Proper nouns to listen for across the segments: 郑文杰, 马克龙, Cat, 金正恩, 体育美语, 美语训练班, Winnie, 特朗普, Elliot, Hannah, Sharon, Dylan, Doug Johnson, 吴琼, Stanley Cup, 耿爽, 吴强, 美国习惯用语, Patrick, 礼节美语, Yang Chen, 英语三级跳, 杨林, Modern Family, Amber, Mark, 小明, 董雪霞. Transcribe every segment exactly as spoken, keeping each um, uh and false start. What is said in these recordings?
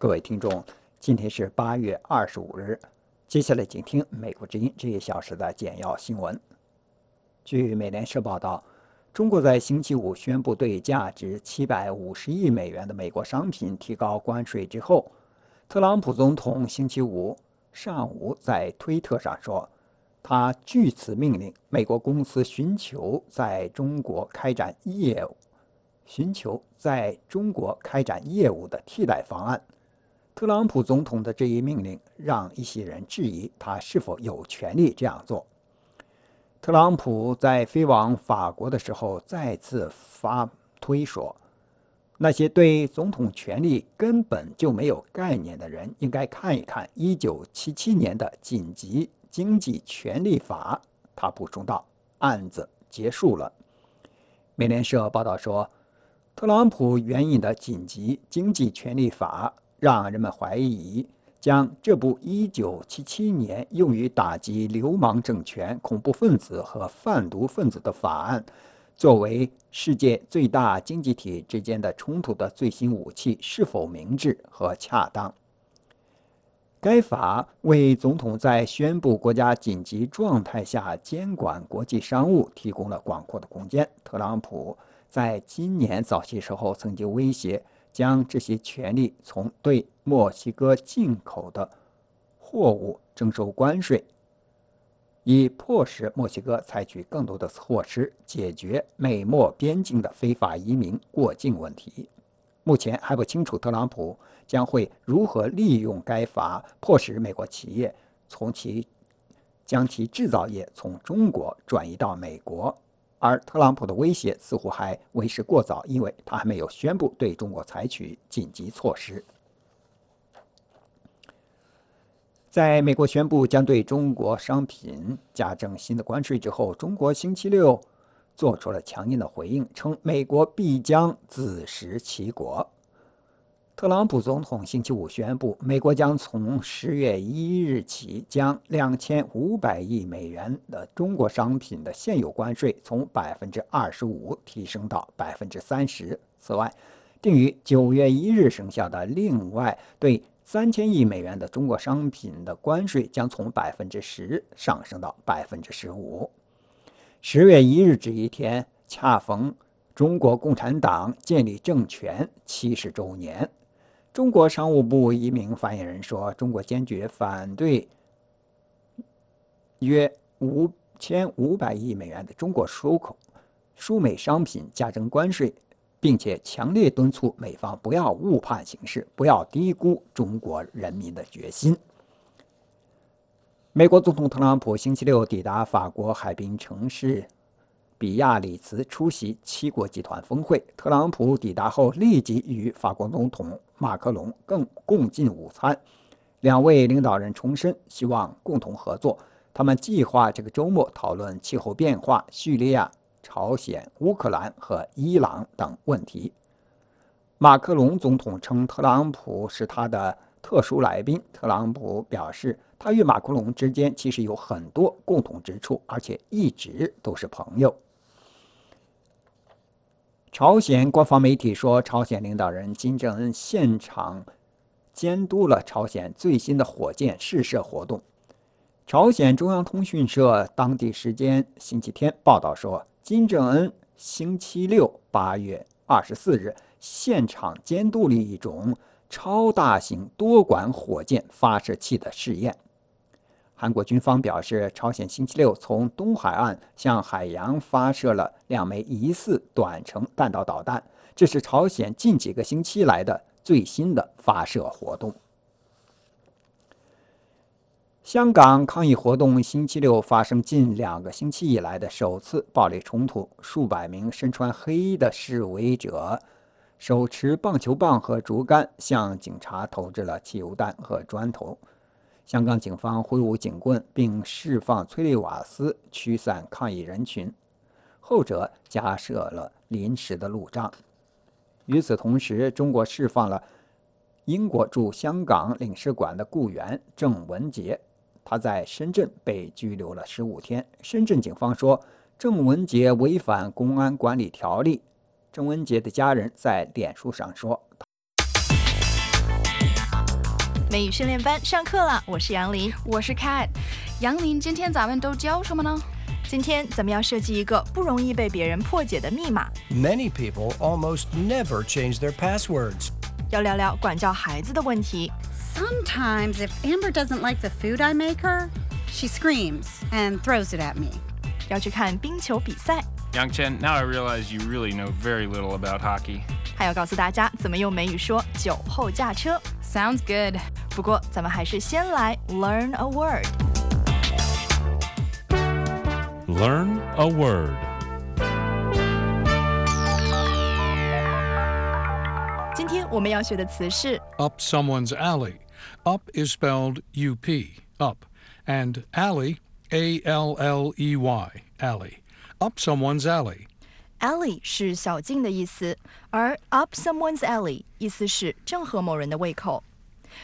各位听众，今天是八月二十五日。接下来请听美国之音这一小时的简要新闻。据美联社报道，中国在星期五宣布对价值七百五十亿美元的美国商品提高关税之后，特朗普总统星期五上午在推特上说，他据此命令美国公司寻求在中国开展业务，寻求在中国开展业务的替代方案。特朗普总统的这一命令让一些人质疑他是否有权利这样做。特朗普在飞往法国的时候再次发推说，那些对总统权力根本就没有概念的人应该看一看一九七七年的紧急经济权利法。他补充道，案子结束了。美联社报道说，特朗普援引的紧急经济权利法让人们怀疑将这部一九七七年用于打击流氓政权、恐怖分子和贩毒分子的法案作为世界最大经济体之间的冲突的最新武器是否明智和恰当。该法为总统在宣布国家紧急状态下监管国际商务提供了广阔的空间。特朗普在今年早些时候曾经威胁将这些权利从对墨西哥进口的货物征收关税，以迫使墨西哥采取更多的措施解决美墨边境的非法移民过境问题。目前还不清楚特朗普将会如何利用该法迫使美国企业从其将其制造业从中国转移到美国。而特朗普的威胁似乎还为时过早，因为他还没有宣布对中国采取紧急措施。在美国宣布将对中国商品加征新的关税之后，中国星期六做出了强硬的回应，称美国必将自食其果。特朗普总统星期五宣布，美国将从十月一日起将两千五百亿美元的中国商品的现有关税从百分之二十五提升到百分之三十。此外，定于九月一日生效的另外对三千亿美元的中国商品的关税将从百分之十上升到百分之十五。十月一日这一天恰逢中国共产党建立政权七十周年。中国商务部一名发言人说，中国坚决反对约五千五百亿美元的中国出口输美商品加征关税，并且强烈敦促美方不要误判形势，不要低估中国人民的决心。美国总统特朗普星期六抵达法国海滨城市比亚里茨出席七国集团峰会。特朗普抵达后立即与法国总统马克龙更共进午餐，两位领导人重申希望共同合作。他们计划这个周末讨论气候变化、叙利亚、朝鲜、乌克兰和伊朗等问题。马克龙总统称特朗普是他的特殊来宾。特朗普表示，他与马克龙之间其实有很多共同之处，而且一直都是朋友。朝鲜官方媒体说，朝鲜领导人金正恩现场监督了朝鲜最新的火箭试射活动。朝鲜中央通讯社当地时间星期天报道说，金正恩星期六八月二十四日现场监督了一种超大型多管火箭发射器的试验。韩国军方表示，朝鲜星期六从东海岸向海洋发射了两枚疑似短程弹道导弹，这是朝鲜近几个星期来的最新的发射活动。香港抗议活动星期六发生近两个星期以来的首次暴力冲突，数百名身穿黑衣的示威者手持棒球棒和竹竿向警察投掷了汽油弹和砖头。香港警方挥舞警棍并释放催泪瓦斯驱散抗议人群，后者加设了临时的路障。与此同时，中国释放了英国驻香港领事馆的雇员郑文杰，他在深圳被拘留了十五天。深圳警方说，郑文杰违反公安管理条例。郑文杰的家人在脸书上说。美语训练班上课了，我是杨林，我是 Cat。杨林，今天咱们都教什么呢？今天咱们要设计一个不容易被别人破解的密码。Many people almost never change their passwords. 要聊聊管教孩子的问题。Sometimes if Amber doesn't like the food I make her, she screams and throws it at me. 要去看冰球比赛。 Yang Chen, now I realize you really know very little about hockey. 还要告诉大家怎么用美语说酒后驾车。Sounds good. 不过咱们还是先来 learn a word. Learn a word. 今天我们要学的词是 up someone's alley. Up is spelled U P, up, and alley, A L L E Y, alley. Up someone's alley. Alley 是小径的意思，而 up someone's alley 意思是正合某人的胃口。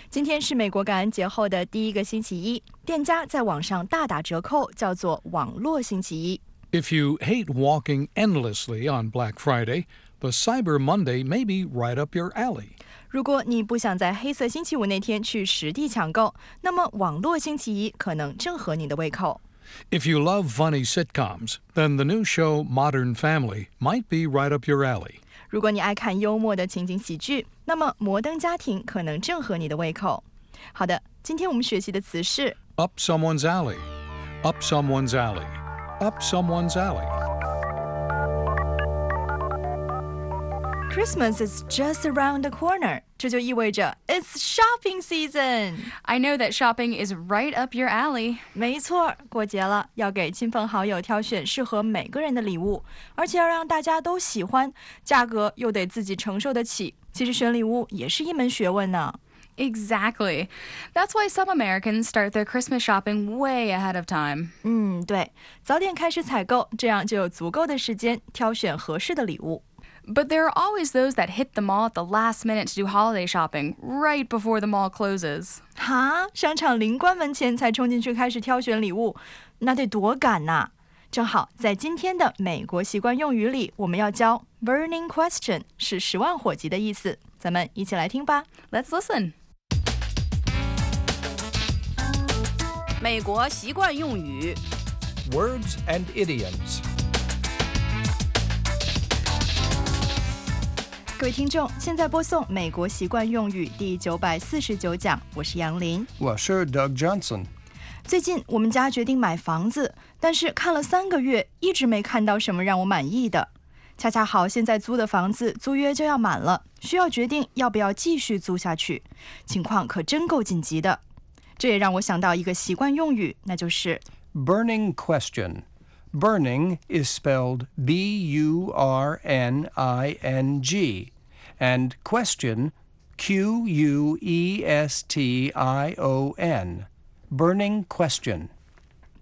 今天是美国感恩节后的第一个星期一，店家在网上大打折扣，叫做网络星期一。If you hate walking endlessly on Black Friday, the Cyber Monday may be right up your alley. 如果你不想在黑色星期五那天去实地抢购，那么网络星期一可能正合你的胃口。 If you love funny sitcoms, then the new show Modern Family might be right up your alley. 如果你爱看幽默的情景喜剧，那么《摩登家庭》可能正合你的胃口。好的，今天我们学习的词是 up someone's alley, up someone's alley, up someone's alley. Christmas is just around the corner. 这就意味着 it's shopping season. I know that shopping is right up your alley. 没错，过节了，要给亲朋好友挑选适合每个人的礼物，而且要让大家都喜欢，价格又得自己承受得起。其实选礼物也是一门学问呢。Exactly. That's why some Americans start their Christmas shopping way ahead of time. 嗯，对，早点开始采购，这样就有足够的时间挑选合适的礼物。 But there are always those that hit the mall at the last minute to do holiday shopping, right before the mall closes. 哈，商场临关门前才冲进去开始挑选礼物，那得多赶呐！正好在今天的美国习惯用语里，我们要教 burning question 是十万火急的意思。咱们一起来听吧。Let's listen. 美国习惯用语 Words and idioms. 各位听众，现在播送《美国习惯用语》第九百四十九讲，我是杨林，我是 Doug Johnson。最近我们家决定买房子，但是看了三个月，一直没看到什么让我满意的。恰恰好，现在租的房子租约就要满了，需要决定要不要继续租下去。情况可真够紧急的。这也让我想到一个习惯用语，那就是 burning question。 Burning is spelled B U R N I N G, and question, Q U E S T I O N. Burning question.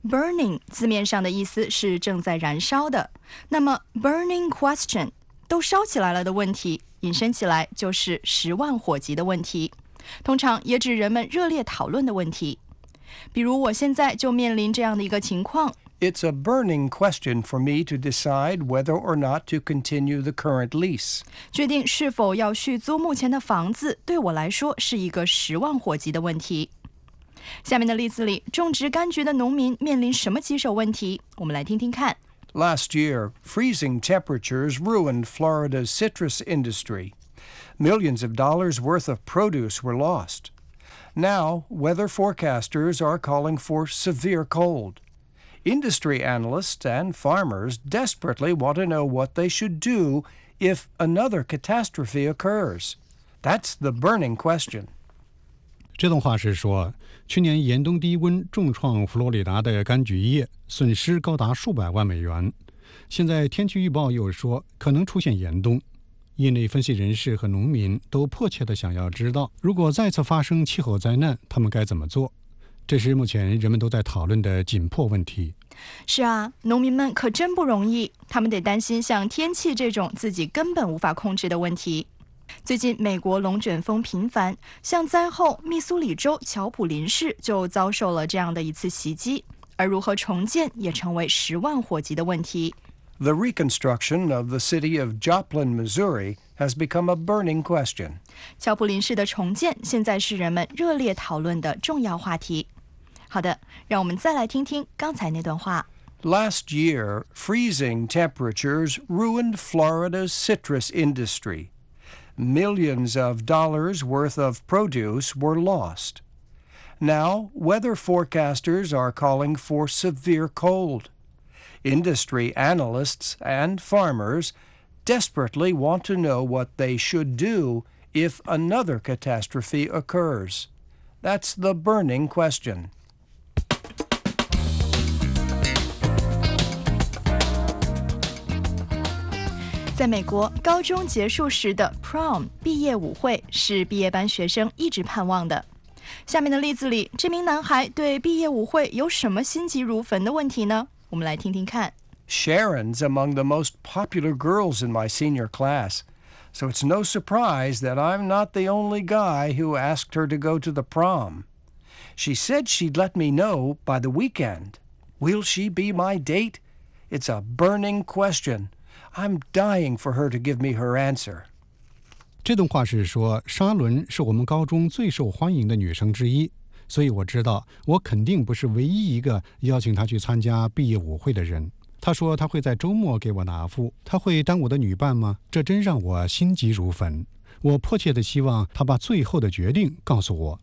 Burning 字面上的意思是正在燃烧的，那么 burning question 都烧起来了的问题，引申起来就是十万火急的问题，通常也指人们热烈讨论的问题。比如我现在就面临这样的一个情况。 It's a burning question for me to decide whether or not to continue the current lease. 决定是否要续租目前的房子，对我来说是一个十万火急的问题。下面的例子里，种植柑橘的农民面临什么棘手问题？我们来听听看。Last year, freezing temperatures ruined Florida's citrus industry. Millions of dollars worth of produce were lost. Now, weather forecasters are calling for severe cold. Industry analysts and farmers desperately want to know what they should do if another catastrophe occurs. That's the burning question. 这段话是说，去年严冬低温重创佛罗里达的柑橘业，损失高达数百万美元。现在天气预报又说可能出现严冬，业内分析人士和农民都迫切地想要知道，如果再次发生气候灾难，他们该怎么做。 这是目前人们都在讨论的紧迫问题。是啊，农民们可真不容易，他们得担心像天气这种自己根本无法控制的问题。最近，美国龙卷风频繁，像灾后，密苏里州乔普林市就遭受了这样的一次袭击，而如何重建也成为十万火急的问题。The reconstruction of the city of Joplin, Missouri, has become a burning question. 乔普林市的重建现在是人们热烈讨论的重要话题。好的，让我们再来听听刚才那段话。 Last year, freezing temperatures ruined Florida's citrus industry. Millions of dollars worth of produce were lost. Now, weather forecasters are calling for severe cold. Industry analysts and farmers desperately want to know what they should do if another catastrophe occurs. That's the burning question. In America, high school graduation the prom 毕业舞会是毕业班学生一直盼望的。下面的例子里，这名男孩对毕业舞会有什么心急如焚的问题呢？我们来听听看。Sharon's among the most popular girls in my senior class, so it's no surprise that I'm not the only guy who asked her to go to the prom. She said she'd let me know by the weekend. Will she be my date? It's a burning question. I'm dying for her to give me her answer. 这段话是说，莎伦是我们高中最受欢迎的女生之一，所以我知道我肯定不是唯一一个邀请她去参加毕业舞会的人。她说她会在周末给我答复，她会当我的女伴吗？这真让我心急如焚。我迫切地希望她把最后的决定告诉我。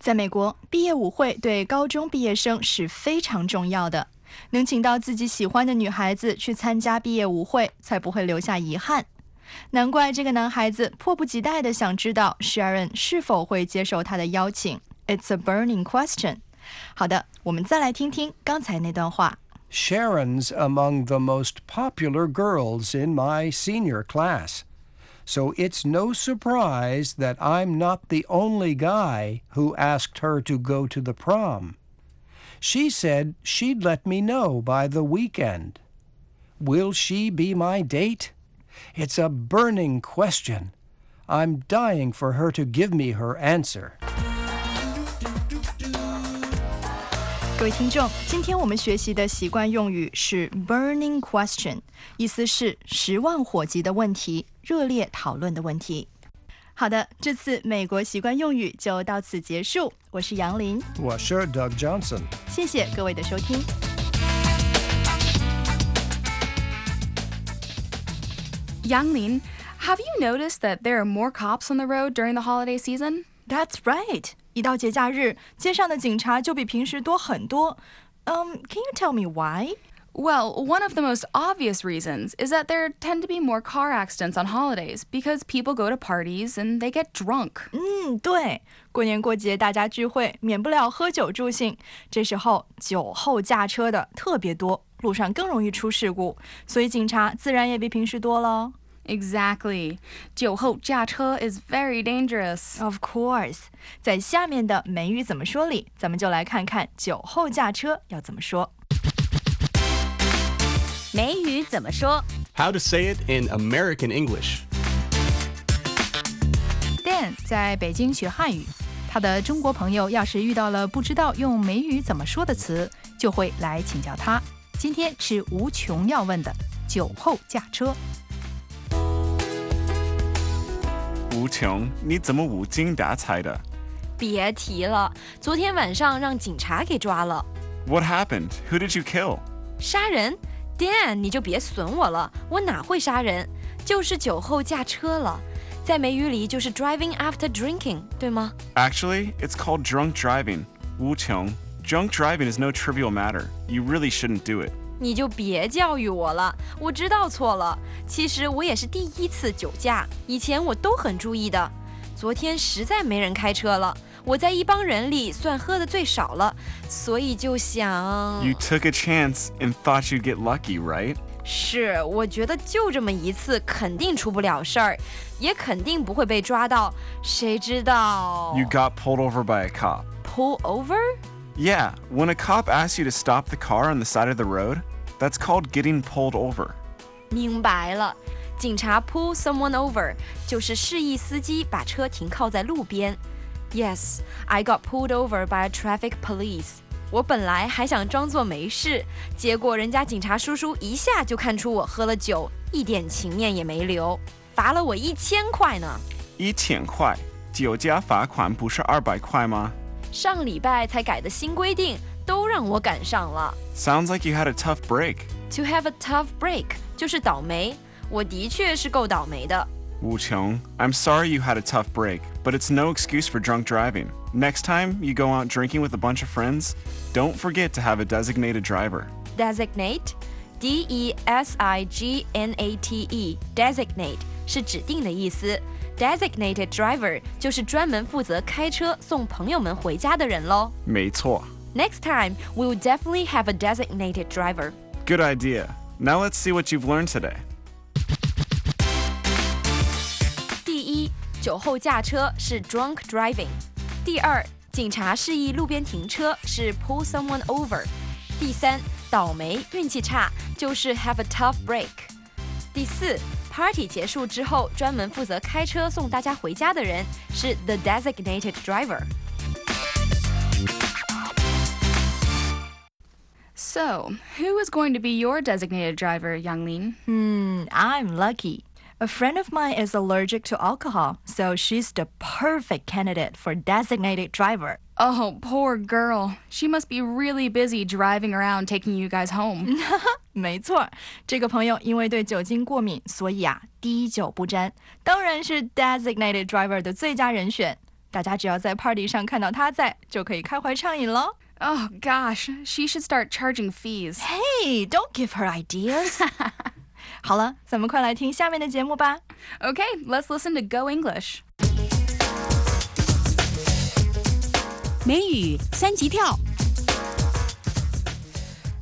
在美国，毕业舞会对高中毕业生是非常重要的。 能请到自己喜欢的女孩子去参加毕业舞会，才不会留下遗憾。难怪这个男孩子迫不及待地想知道 Sharon 是否会接受他的邀请。It's a burning question. 好的，我们再来听听刚才那段话。Sharon's among the most popular girls in my senior class, so it's no surprise that I'm not the only guy who asked her to go to the prom. She said she'd let me know by the weekend. Will she be my date? It's a burning question. I'm dying for her to give me her answer. 各位听众，今天我们学习的习惯用语是 burning question， 意思是十万火急的问题，热烈讨论的问题。 好的，这次美国习惯用语就到此结束。我是杨林，我是 Doug Johnson。谢谢各位的收听。Yang Lin, have you noticed that there are more cops on the road during the holiday season? That's right. 一到节假日，街上的警察就比平时多很多。Um, can you tell me why? Well, one of the most obvious reasons is that there tend to be more car accidents on holidays because people go to parties and they get drunk. 嗯，对，过年过节大家聚会，免不了喝酒助兴。这时候酒后驾车的特别多，路上更容易出事故，所以警察自然也比平时多了。Exactly. 酒后驾车 is very dangerous. Of course. 在下面的美语怎么说里，咱们就来看看酒后驾车要怎么说。 美语怎么说? How to say it in American English. Dan 在北京学汉语，他的中国朋友要是遇到了不知道用美语怎么说的词，就会来请教他。今天是吴琼要问的酒后驾车。吴琼，你怎么无精打采的？别提了，昨天晚上让警察给抓了。What happened? Who did you kill? 杀人。 Dan， 你就别损我了，我哪会杀人？就是酒后驾车了，在美语里就是 driving after drinking， 对吗 ？Actually, it's called drunk driving. 吴琼 ，drunk driving is no trivial matter. You really shouldn't do it. 你就别教育我了，我知道错了。其实我也是第一次酒驾，以前我都很注意的。昨天实在没人开车了，我在一帮人里算喝的最少了，所以就想。You took a chance and thought you'd get lucky, right? 是，我觉得就这么一次，肯定出不了事儿，也肯定不会被抓到。谁知道 ？You got pulled over by a cop. Pull over? Yeah, when a cop asks you to stop the car on the side of the road, that's called getting pulled over. 明白了。 警察 pull someone over 就是示意司机把车停靠在路边。Yes, I got pulled over by a traffic police. 我本来还想装作没事，结果人家警察叔叔一下就看出我喝了酒，一点情面也没留，罚了我一千块呢。一千块，酒驾罚款不是二百块吗？上礼拜才改的新规定，都让我赶上了。Sounds like you had a tough break. To have a tough break 就是倒霉，我的确是够倒霉的。 Wu Cheng, I'm sorry you had a tough break, but it's no excuse for drunk driving. Next time you go out drinking with a bunch of friends, don't forget to have a designated driver. Designate? D E S I G N A T E. Designate 是指定的意思。 Designated driver 就是专门负责开车送朋友们回家的人咯。没错。Next time, we will definitely have a designated driver. Good idea. Now let's see what you've learned today. 酒后驾车是 drunk driving。第二，警察示意路边停车是 pull someone over。第三，倒霉运气差就是 have a tough break。第四 ，party 结束之后专门负责开车送大家回家的人是 the designated driver。So, who is going to be your designated driver, Yanglin? Hmm, I'm lucky. A friend of mine is allergic to alcohol, so she's the perfect candidate for designated driver. Oh, poor girl. She must be really busy driving around taking you guys home. 没错，这个朋友因为对酒精过敏，所以啊，滴酒不沾，当然是 designated driver 的最佳人选。大家只要在 party 上看到她在，就可以开怀畅饮喽。 Oh gosh, she should start charging fees. Hey, don't give her ideas. 好了，咱们快来听下面的节目吧。Okay, let's listen to Go English. 美语三级跳。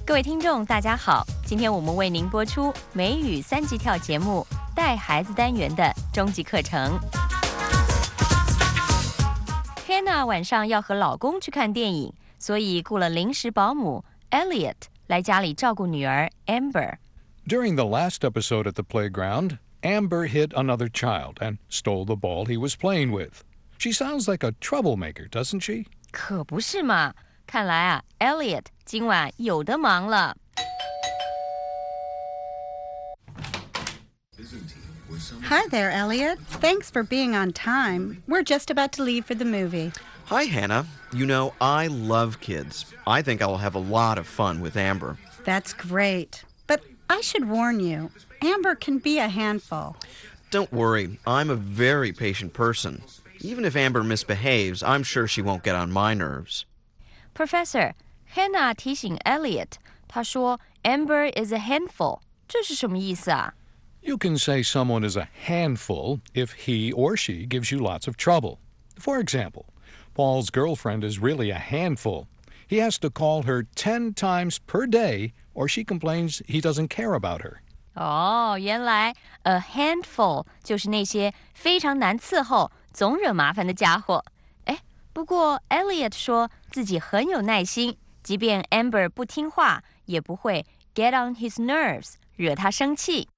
各位听众，大家好，今天我们为您播出美语三级跳节目带孩子单元的终极课程。Hannah 晚上要和老公去看电影，所以雇了临时保姆 Elliot 来家里照顾女儿 Amber。 During the last episode at the playground, Amber hit another child and stole the ball he was playing with. She sounds like a troublemaker, doesn't she? 可不是嘛，看来啊 ，Elliot 今晚有得忙了。Hi there, Elliot. Thanks for being on time. We're just about to leave for the movie. Hi, Hannah. You know, I love kids. I think I'll have a lot of fun with Amber. That's great. I should warn you, Amber can be a handful. Don't worry, I'm a very patient person. Even if Amber misbehaves, I'm sure she won't get on my nerves. Professor, Hannah 提醒 Elliot, 她说 Amber is a handful. 这是什么意思啊? You can say someone is a handful if he or she gives you lots of trouble. For example, Paul's girlfriend is really a handful. He has to call her ten times per day or she complains he doesn't care about her. 哦，原来 a handful 就是那些非常难伺候、总惹麻烦的家伙。哎，不过 Elliot 说自己很有耐心，即便 Amber 不听话，也不会 get on his nerves 惹他生气。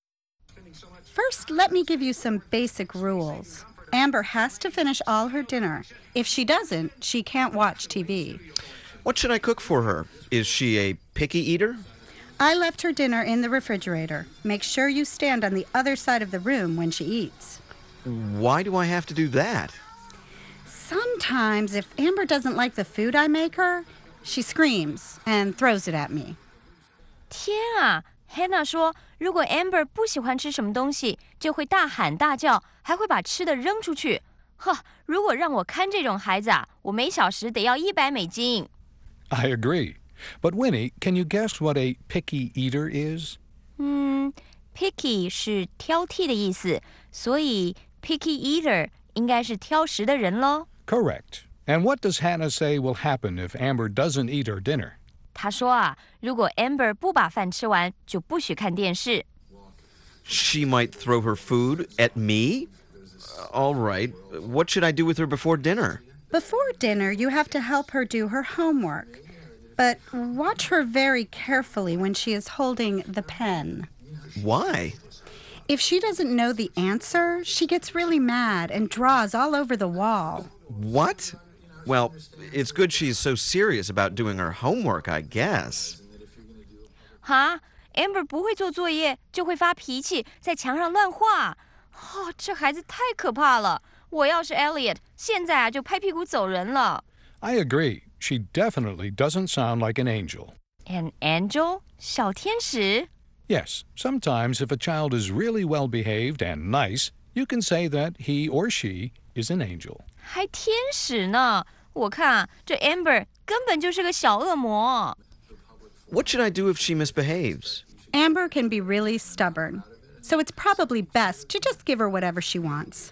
First, let me give you some basic rules. Amber has to finish all her dinner. If she doesn't, she can't watch T V. What should I cook for her? Is she a picky eater? I left her dinner in the refrigerator. Make sure you stand on the other side of the room when she eats. Why do I have to do that? Sometimes if Amber doesn't like the food I make her, she screams and throws it at me. 天啊 Hannah 说如果 Amber 不喜欢吃什么东西就会大喊大叫还会把吃的扔出去。呵如果让我看这种孩子啊我每小时得要一百美金。I agree. But Winnie, can you guess what a picky eater is? Hmm, picky 是挑剔的意思，所以 picky eater 应该是挑食的人咯。Correct. And what does Hannah say will happen if Amber doesn't eat her dinner? 她说啊，如果 Amber 不把饭吃完，就不许看电视。She might throw her food at me? All right. What should I do with her before dinner? Before dinner, you have to help her do her homework. But watch her very carefully when she is holding the pen. Why? If she doesn't know the answer, she gets really mad and draws all over the wall. What? Well, it's good she's so serious about doing her homework, I guess. Huh? Amber 不会做作业，就会发脾气，在墙上乱画。哦，这孩子太可怕了！我要是 Elliot， 现在啊就拍屁股走人了。I agree. She definitely doesn't sound like an angel. An angel? 小天使? Yes. Sometimes, if a child is really well behaved and nice, you can say that he or she is an angel. 还天使呢？我看这 Amber 根本就是个小恶魔。What should I do if she misbehaves? Amber can be really stubborn, so it's probably best to just give her whatever she wants.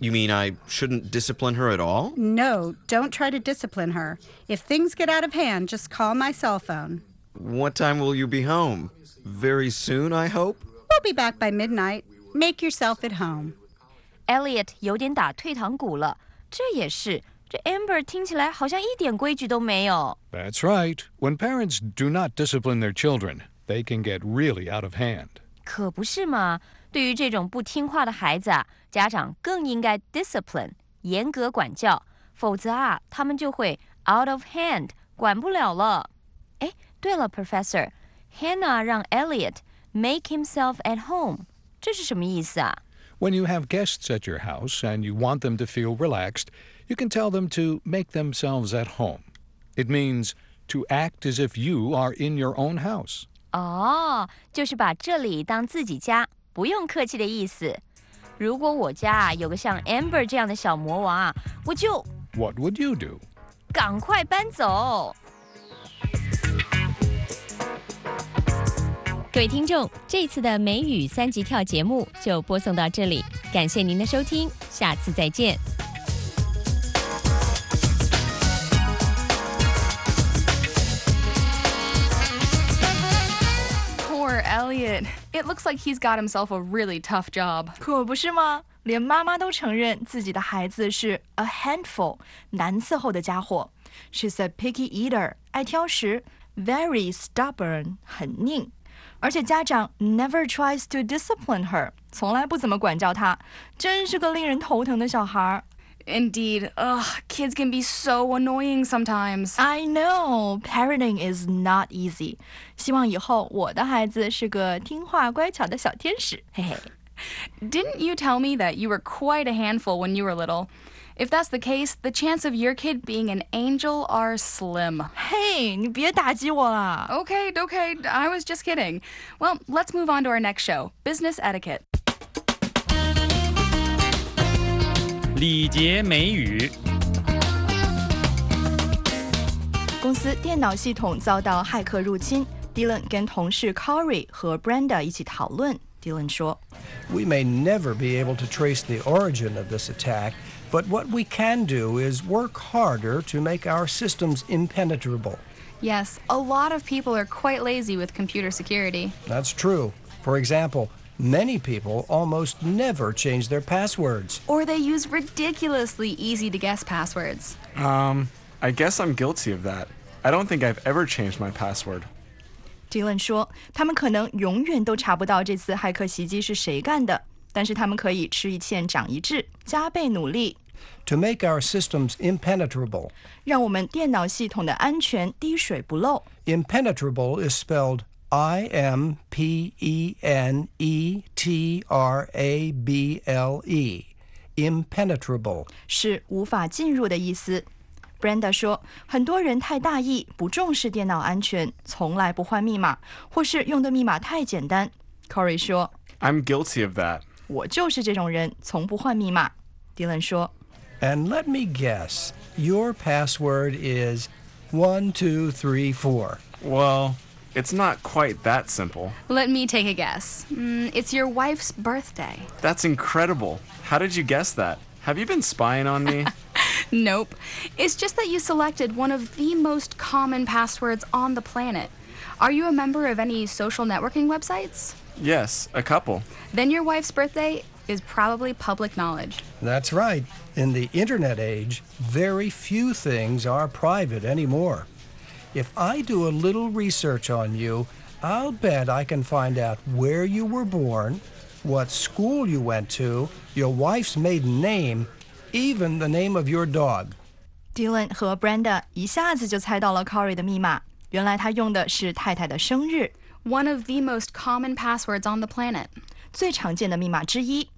You mean I shouldn't discipline her at all? No, don't try to discipline her. If things get out of hand, just call my cell phone. What time will you be home? Very soon, I hope? We'll be back by midnight. Make yourself at home. Elliot 有点打退堂鼓了，这也是。这 Amber 听起来好像一点规矩都没有。That's right. When parents do not discipline their children, they can get really out of hand. 可不是嘛？对于这种不听话的孩子啊，家长更应该 discipline， 严格管教，否则啊，他们就会 out of hand， 管不了了。哎，对了 ，Professor Hannah 让 Elliot make himself at home， 这是什么意思啊？ When you have guests at your house and you want them to feel relaxed, you can tell them to make themselves at home. It means to act as if you are in your own house. 哦，就是把这里当自己家，不用客气的意思。如果我家啊有个像 Amber 这样的小魔王啊，我就 What would you do? 赶快搬走。各位听众，这次的美语三级跳节目就播送到这里，感谢您的收听，下次再见。Poor Elliot, it looks like he's got himself a really tough job. 可不是吗？连妈妈都承认自己的孩子是 a handful， 难伺候的家伙。She's a picky eater， 爱挑食 ，very stubborn， 很拧。而且家长 never tries to discipline her， 从来不怎么管教她，真是个令人头疼的小孩。Indeed, ugh, kids can be so annoying sometimes. I know, parenting is not easy. 希望以后我的孩子是个听话乖巧的小天使。嘿嘿。Didn't you tell me that you were quite a handful when you were little? If that's the case, the chance of your kid being an angel are slim. Hey, 你别打击我了。Okay, okay, I was just kidding. Well, let's move on to our next show, Business Etiquette. 礼节美语。公司电脑系统遭到骇客入侵 ，Dylan 跟同事 Corey 和 Brenda 一起讨论。Dylan 说 ：We may never be able to trace the origin of this attack. But what we can do is work harder to make our systems impenetrable. Yes, a lot of people are quite lazy with computer security. That's true. For example, many people almost never change their passwords. Or they use ridiculously easy-to-guess passwords. Um, I guess I'm guilty of that. I don't think I've ever changed my password. Dylan 说，他们可能永远都查不到这次骇客袭击是谁干的。但是他们可以吃一堑长一智，加倍努力。To make our systems impenetrable， 让我们电脑系统的安全滴水不漏。Impenetrable is spelled I M P E N E T R A B L E. Impenetrable 是无法进入的意思。Brenda 说，很多人太大意，不重视电脑安全，从来不换密码，或是用的密码太简单。Corey 说 ，I'm guilty of that. 我就是这种人，从不换密码。Dylan 说 ，And let me guess, your password is one two three four. Well, it's not quite that simple. Let me take a guess. Mm, it's your wife's birthday. That's incredible. How did you guess that? Have you been spying on me? Nope. It's just that you selected one of the most common passwords on the planet. Are you a member of any social networking websites? Yes, a couple. Then your wife's birthday is probably public knowledge. That's right. In the internet age, very few things are private anymore. If I do a little research on you, I'll bet I can find out where you were born, what school you went to, your wife's maiden name, even the name of your dog. Dylan 和 Brenda 一下子就猜到了 Corey 的密码。原来他用的是太太的生日 ，one of the most common passwords on the planet， 最常见的密码之一。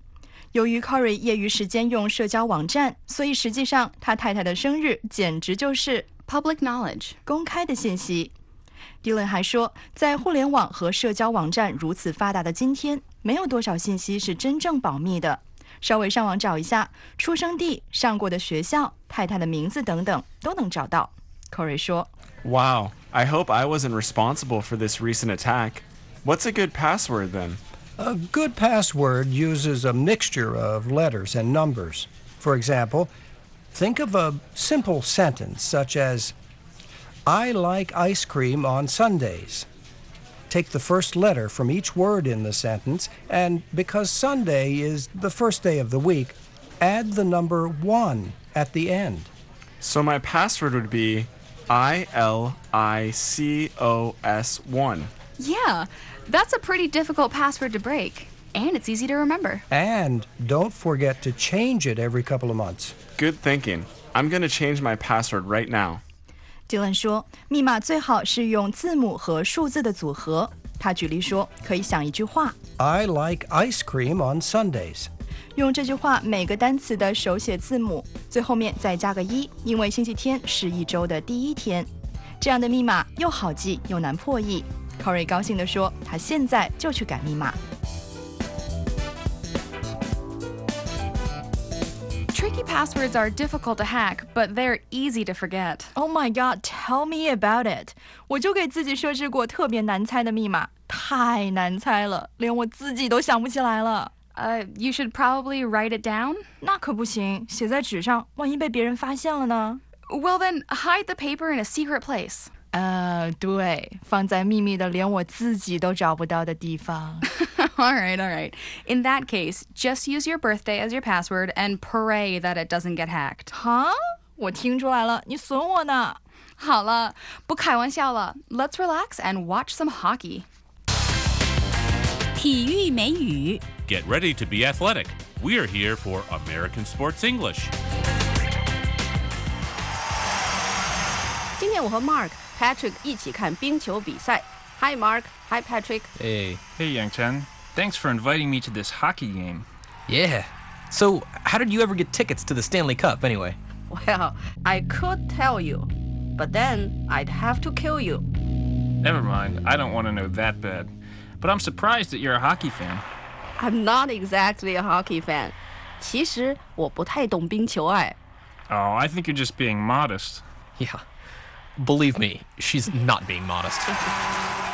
由于 Corey 业余时间用社交网站，所以实际上他太太的生日简直就是 public knowledge， 公开的信息。 Dylan 还说，在互联网和社交网站如此发达的今天，没有多少信息是真正保密的。稍微上网找一下，出生地、上过的学校、太太的名字等等，都能找到。Corey 说 ：“Wow, I hope I wasn't responsible for this recent attack. What's a good password then?" A good password uses a mixture of letters and numbers. For example, think of a simple sentence such as, I like ice cream on Sundays. Take the first letter from each word in the sentence, and because Sunday is the first day of the week, add the number one at the end. So my password would be I L I C O S one. Yeah, that's a pretty difficult password to break, and it's easy to remember. And don't forget to change it every couple of months. Good thinking. I'm going to change my password right now. Dylan 说，密码最好是用字母和数字的组合。他举例说，可以想一句话 ：I like ice cream on Sundays。用这句话每个单词的手写字母最后面再加个一，因为星期天是一周的第一天。这样的密码又好记又难破译。Corey 高兴地说，他现在就去改密码。Tricky passwords are difficult to hack, but they're easy to forget. Oh my god, tell me about it. 我就给自己设置过特别难猜的密码，太难猜了，连我自己都想不起来了。Uh, you should probably write it down. 那可不行，写在纸上，万一被别人发现了呢？ Well then, hide the paper in a secret place. 呃，对，放在秘密的连我自己都找不到的地方。All right, all right. In that case, just use your birthday as your password and pray that it doesn't get hacked. Huh? 我听出来了，你损我呢。好了，不开玩笑了。Let's relax and watch some hockey. 体育美语。Get ready to be athletic. We are here for American Sports English. 今天我和 Mark、Patrick 一起看冰球比赛。Hi, Mark. Hi, Patrick. Hey. Hey, Yangchen. Thanks for inviting me to this hockey game. Yeah. So, how did you ever get tickets to the Stanley Cup, anyway? Well, I could tell you, but then I'd have to kill you. Never mind. I don't want to know that bad. But I'm surprised that you're a hockey fan. I'm not exactly a hockey fan. 其实我不太懂冰球哎。Oh, I think you're just being modest. Yeah. Believe me, she's not being modest.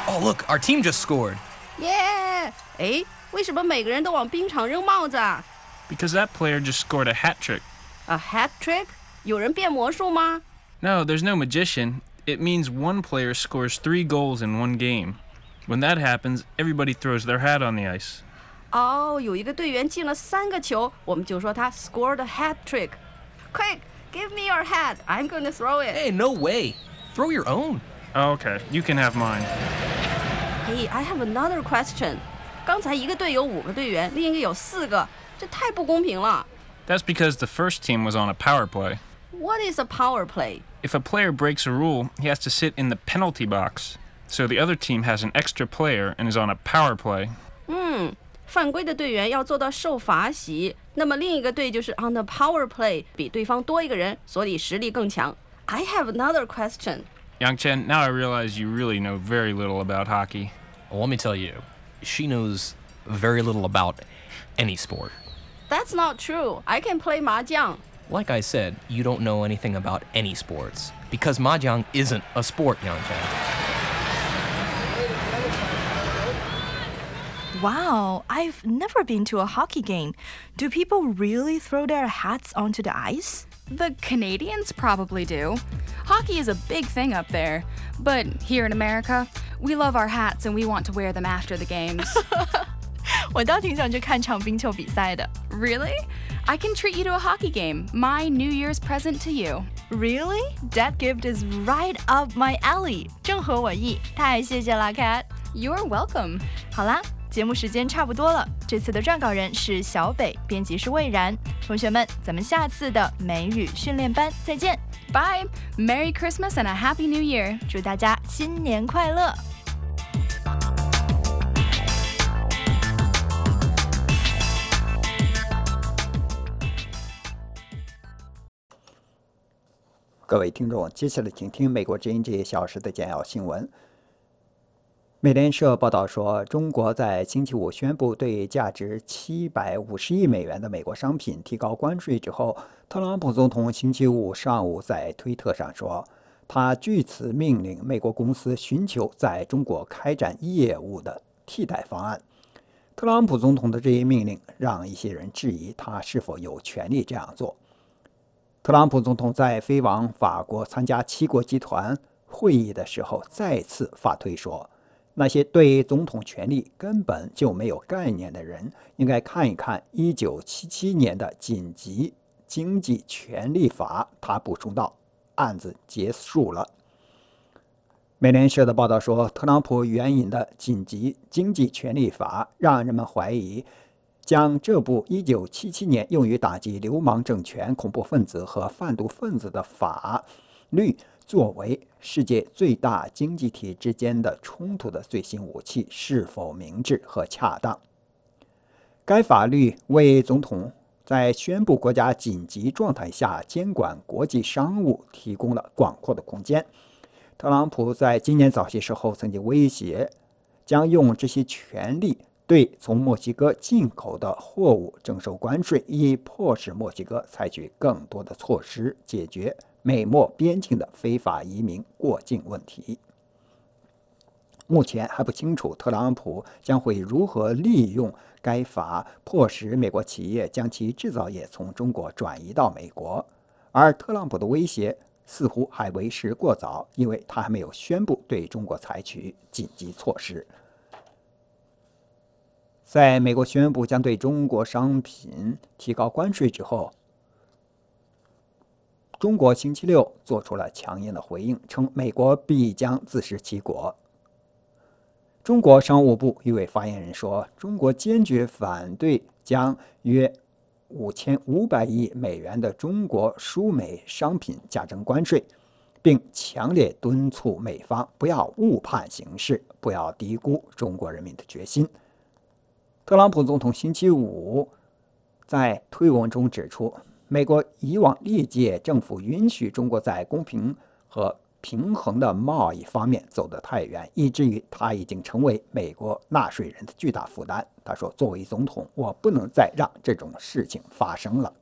Oh, look, our team just scored. Yeah! 哎，为什么每个人都往冰场扔帽子啊？ Because that player just scored a hat trick. A hat trick? 有人变魔术吗？ No, there's no magician. It means one player scores three goals in one game. When that happens, everybody throws their hat on the ice. Oh, 有一个队员进了三个球，我们就说他 scored a hat trick. Quick, give me your hat. I'm going to throw it. Hey, no way. Throw your own. Oh, okay, you can have mine. Hey, I have another question. 刚才一个队有五个队员，另一个有四个，这太不公平了。That's because the first team was on a power play. What is a power play? If a player breaks a rule, he has to sit in the penalty box. So the other team has an extra player and is on a power play. 嗯，犯规的队员要做到受罚席，那么另一个队就是 on the power play， 比对方多一个人，所以实力更强。I have another question. Yangchen, now I realize you really know very little about hockey. Well, let me tell you, she knows very little about any sport. That's not true. I can play mahjong. Like I said, you don't know anything about any sports, because mahjong isn't a sport, Yangchen. Wow, I've never been to a hockey game. Do people really throw their hats onto the ice? The Canadians probably do. Hockey is a big thing up there. But here in America, we love our hats and we want to wear them after the games. 我倒挺想去看场冰球比赛的。Really? I can treat you to a hockey game. My New Year's present to you. Really? That gift is right up my alley. 正合我意。太谢谢啦，Cat. You're welcome. 好啦。节目时间差不多了，这次的撰稿人是小北，编辑是魏然。同学们，咱们下次的美语训练班再见 ，Bye, Merry Christmas and a Happy New Year！ 祝大家新年快乐！各位听众，接下来请听美国之音这一小时的简要新闻。美联社报道说，中国在星期五宣布对价值七百五十亿美元的美国商品提高关税之后，特朗普总统星期五上午在推特上说，他据此命令美国公司寻求在中国开展业务的替代方案。特朗普总统的这一命令让一些人质疑他是否有权利这样做。特朗普总统在飞往法国参加七国集团会议的时候再次发推说，那些对总统权力根本就没有概念的人应该看一看一九七七年的紧急经济权利法。他补充道，案子结束了。美联社的报道说，特朗普援引的紧急经济权利法让人们怀疑将这部一九七七年用于打击流氓政权、恐怖分子和贩毒分子的法律作为世界最大经济体之间的冲突的最新武器是否明智和恰当。该法律为总统在宣布国家紧急状态下监管国际商务提供了广阔的空间。特朗普在今年早些时候曾经威胁将用这些权利对从墨西哥进口的货物征收关税，以迫使墨西哥采取更多的措施解决美墨边境的非法移民过境问题。目前还不清楚特朗普将会如何利用该法迫使美国企业将其制造业从中国转移到美国，而特朗普的威胁似乎还为时过早，因为他还没有宣布对中国采取紧急措施。在美国宣布将对中国商品提高关税之后，中国星期六做出了强硬的回应，称美国必将自食其果。中国商务部一位发言人说，中国坚决反对将约五千五百亿美元的中国输美商品加征关税，并强烈敦促美方不要误判形势，不要低估中国人民的决心。特朗普总统星期五在推文中指出，美国以往历届政府允许中国在公平和平衡的贸易方面走得太远，以至于它已经成为美国纳税人的巨大负担。他说，作为总统，我不能再让这种事情发生了。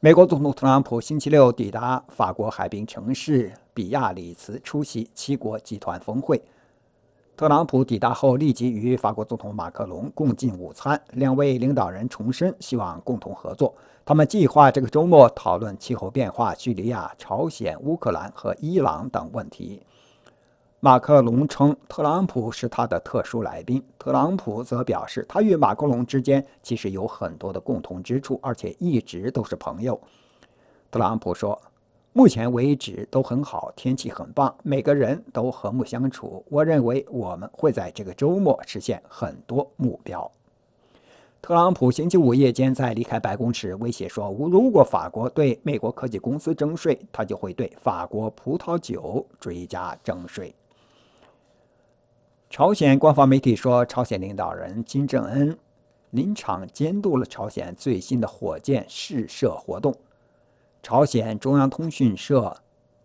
美国总统特朗普星期六抵达法国海滨城市比亚里茨，出席七国集团峰会。特朗普抵达后立即与法国总统马克龙共进午餐，两位领导人重申希望共同合作。他们计划这个周末讨论气候变化、叙利亚、朝鲜、乌克兰和伊朗等问题。马克龙称特朗普是他的特殊来宾，特朗普则表示他与马克龙之间其实有很多的共同之处，而且一直都是朋友。特朗普说，目前为止都很好，天气很棒，每个人都和睦相处。我认为我们会在这个周末实现很多目标。特朗普星期五夜间在离开白宫时威胁说，如果法国对美国科技公司征税，他就会对法国葡萄酒追加征税。朝鲜官方媒体说，朝鲜领导人金正恩临场监督了朝鲜最新的火箭试射活动。朝鲜中央通讯社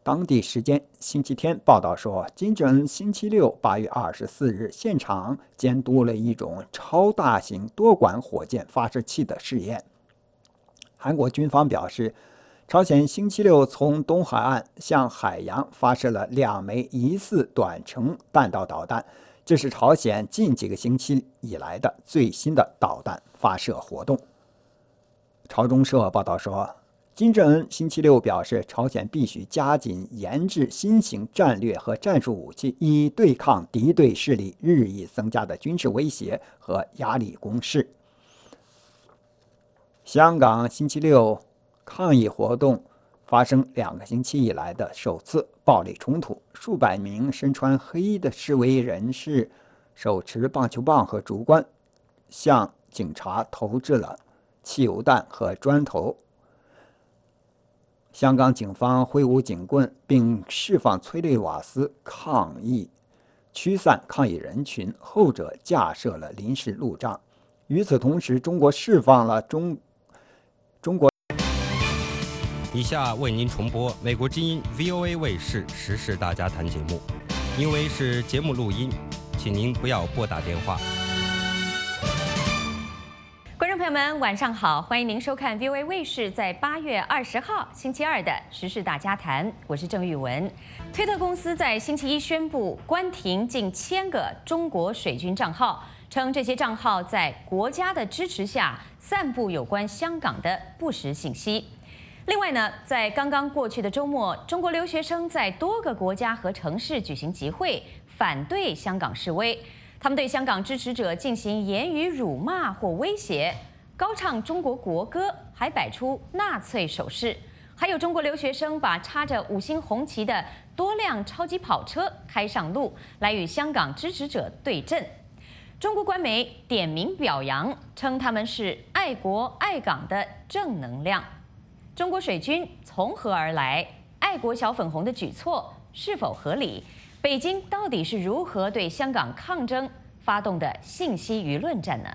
当地时间星期天报道说，金正恩星期六八月二十四日现场监督了一种超大型多管火箭发射器的试验。韩国军方表示，朝鲜星期六从东海岸向海洋发射了两枚疑似短程弹道导弹，这是朝鲜近几个星期以来的最新的导弹发射活动。朝中社报道说，金正恩星期六表示，朝鲜必须加紧研制新型战略和战术武器，以对抗敌对势力日益增加的军事威胁和压力攻势。香港星期六抗议活动发生两个星期以来的首次暴力冲突，数百名身穿黑衣的示威人士手持棒球棒和竹竿，向警察投掷了汽油弹和砖头。香港警方挥舞警棍并释放催泪瓦斯抗议，驱散抗议人群，后者架设了临时路障。与此同时，中国释放了中中国。 以下为您重播美国之音 V O A 卫视《时事大家谈》节目，因为是节目录音，请您不要拨打电话。观众朋友们，晚上好，欢迎您收看 V O A 卫视在八月二十号星期二的《时事大家谈》，我是郑玉文。推特公司在星期一宣布关停近千个中国水军账号，称这些账号在国家的支持下散布有关香港的不实信息。 另外呢，在刚刚过去的周末，中国留学生在多个国家和城市举行集会，反对香港示威。他们对香港支持者进行言语辱骂或威胁，高唱中国国歌，还摆出纳粹手势。还有中国留学生把插着五星红旗的多辆超级跑车开上路，来与香港支持者对阵。中国官媒点名表扬，称他们是爱国爱港的正能量。 中国水军从何而来？爱国小粉红的举措是否合理？北京到底是如何对香港抗争发动的信息舆论战呢？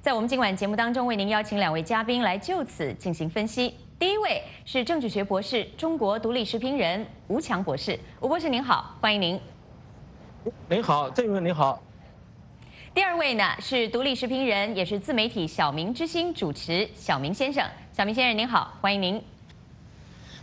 在我们今晚节目当中，为您邀请两位嘉宾来就此进行分析。第一位是政治学博士、中国独立时评人吴强博士。吴博士您好，欢迎您。您好，郑云您好。第二位呢是独立时评人，也是自媒体小明之星主持小明先生。 小明先生您好，欢迎您。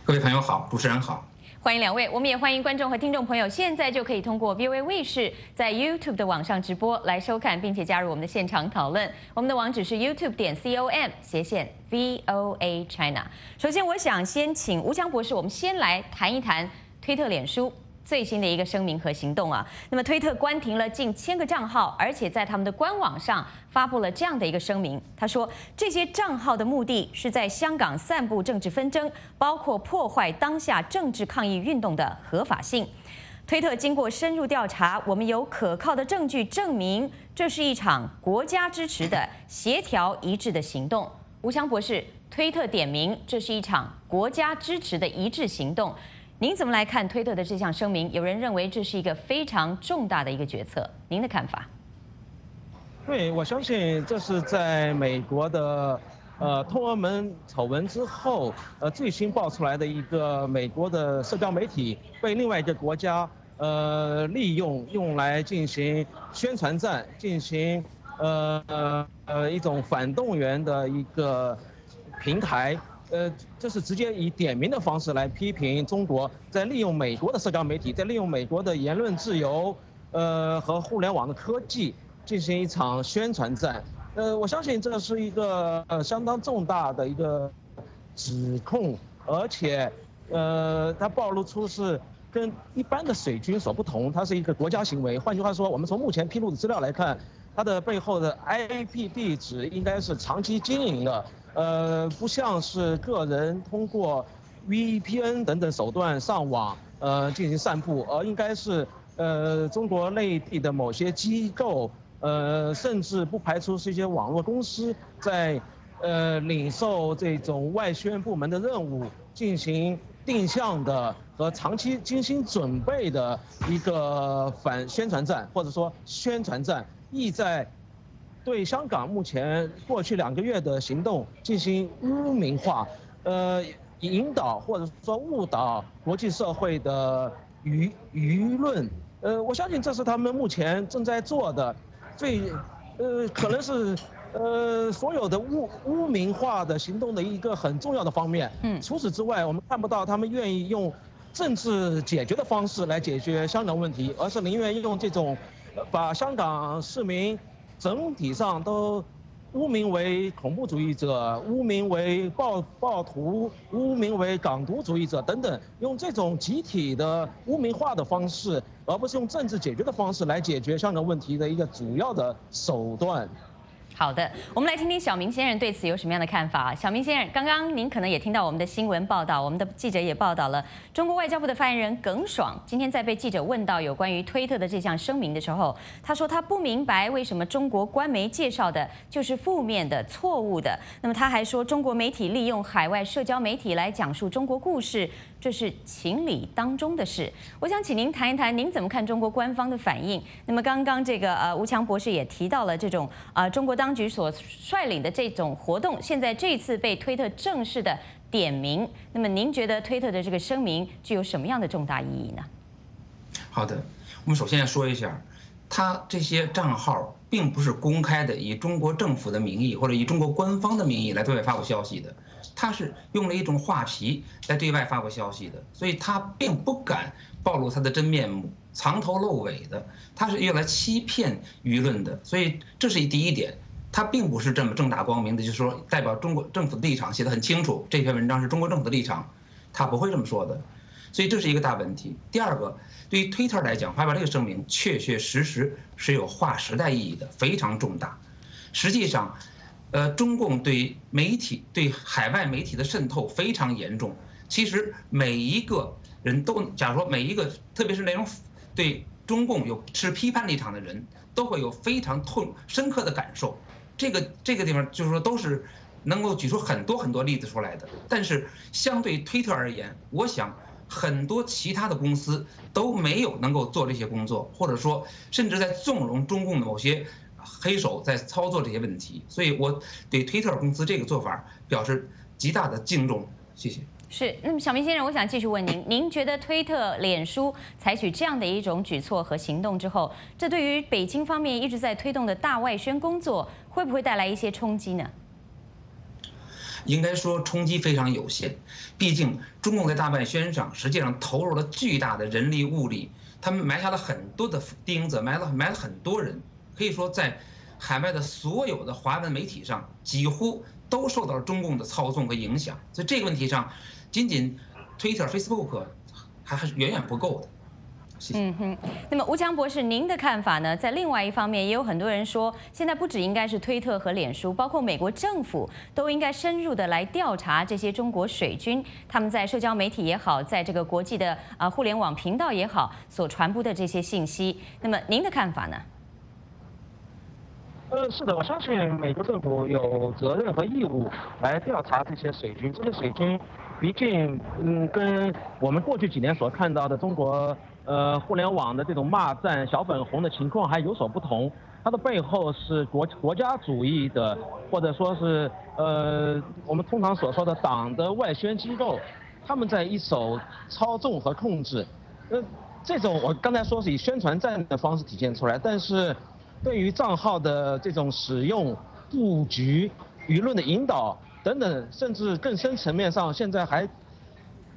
各位朋友好，主持人好，欢迎两位。我们也欢迎观众和听众朋友，现在就可以通过 V O A 卫视在 YouTube 的网上直播来收看，并且加入我们的现场讨论。我们的网址是 youtube 点 com 斜线 V O A China。首先，我想先请吴强博士，我们先来谈一谈推特、脸书最新的一个声明和行动啊。那么，推特关停了近千个账号，而且在他们的官网上。 发布了这样的一个声明，他说这些账号的目的是在香港散布政治纷争，包括破坏当下政治抗议运动的合法性。推特经过深入调查，我们有可靠的证据证明这是一场国家支持的协调一致的行动。吴强博士，推特点名这是一场国家支持的一致行动，您怎么来看推特的这项声明？有人认为这是一个非常重大的一个决策，您的看法？ 对，我相信这是在美国的，呃，通俄门丑闻之后，呃，最新爆出来的一个美国的社交媒体被另外一个国家，呃，利用用来进行宣传战，进行呃呃一种反动员的一个平台，呃，这是直接以点名的方式来批评中国，在利用美国的社交媒体，在利用美国的言论自由，呃，和互联网的科技。 进行一场宣传战，呃，我相信这是一个呃相当重大的一个指控，而且，呃，它暴露出是跟一般的水军所不同，它是一个国家行为。换句话说，我们从目前披露的资料来看，它的背后的 I P 地址应该是长期经营的，呃，不像是个人通过 V P N 等等手段上网，呃，进行散布，而应该是呃中国内地的某些机构。 呃，甚至不排除是一些网络公司在，呃，领受这种外宣部门的任务，进行定向的和长期精心准备的一个反宣传战，或者说宣传战，意在对香港目前过去两个月的行动进行污名化，呃，引导或者说误导国际社会的舆舆论。呃，我相信这是他们目前正在做的。 最，呃，可能是，呃，所有的污污名化的行动的一个很重要的方面。嗯。除此之外，我们看不到他们愿意用政治解决的方式来解决香港问题，而是宁愿用这种，把香港市民整体上都污名为恐怖主义者、污名为暴暴徒、污名为港独主义者等等，用这种集体的污名化的方式。 而不是用政治解决的方式来解决香港问题的一个主要的手段。好的，我们来听听小明先生对此有什么样的看法。小明先生，刚刚您可能也听到我们的新闻报道，我们的记者也报道了，中国外交部的发言人耿爽今天在被记者问到有关于推特的这项声明的时候，他说他不明白为什么中国官媒介绍的就是负面的、错误的。那么他还说，中国媒体利用海外社交媒体来讲述中国故事，这是情理当中的事。我想请您谈一谈，您怎么看中国官方的反应？那么刚刚这个呃，吴强博士也提到了这种呃，中国当。 当局所率领的这种活动，现在这次被推特正式的点名，那么您觉得推特的这个声明具有什么样的重大意义呢？好的，我们首先说一下，他这些账号并不是公开的，以中国政府的名义或者以中国官方的名义来对外发布消息的，他是用了一种话题来对外发布消息的，所以他并不敢暴露他的真面目。 藏头露尾的，他是用来欺骗舆论的，所以这是第一点，他并不是这么正大光明的，就是说代表中国政府的立场写得很清楚，这篇文章是中国政府的立场，他不会这么说的，所以这是一个大问题。第二个，对于 Twitter 来讲，发表这个声明确确实实是有划时代意义的，非常重大。实际上，呃，中共对媒体、对海外媒体的渗透非常严重。其实每一个人都，假如说每一个，特别是那种。 对中共有持批判立场的人，都会有非常痛深刻的感受。这个这个地方就是说，都是能够举出很多很多例子出来的。但是相对推特而言，我想很多其他的公司都没有能够做这些工作，或者说甚至在纵容中共的某些黑手在操作这些问题。所以我对推特公司这个做法表示极大的敬重。谢谢。 是，那么小明先生，我想继续问您，您觉得推特、脸书采取这样的一种举措和行动之后，这对于北京方面一直在推动的大外宣工作，会不会带来一些冲击呢？应该说冲击非常有限，毕竟中共在大外宣上实际上投入了巨大的人力物力，他们埋下了很多的钉子，埋了埋了很多人，可以说在海外的所有的华文媒体上几乎都受到了中共的操纵和影响，所以这个问题上。 仅仅 Twitter、Facebook 还还是远远不够的。谢谢嗯哼，那么吴强博士，您的看法呢？在另外一方面，也有很多人说，现在不只应该是推特和脸书，包括美国政府都应该深入的来调查这些中国水军，他们在社交媒体也好，在这个国际的啊互联网频道也好，所传播的这些信息。那么您的看法呢？ 呃，是的，我相信美国政府有责任和义务来调查这些水军。这些水军，毕竟，嗯，跟我们过去几年所看到的中国呃互联网的这种骂战、小粉红的情况还有所不同。它的背后是国国家主义的，或者说是呃我们通常所说的党的外宣机构，他们在一手操纵和控制。呃，这种我刚才说是以宣传战的方式体现出来，但是。 对于账号的这种使用、布局、舆论的引导等等，甚至更深层面上，现在还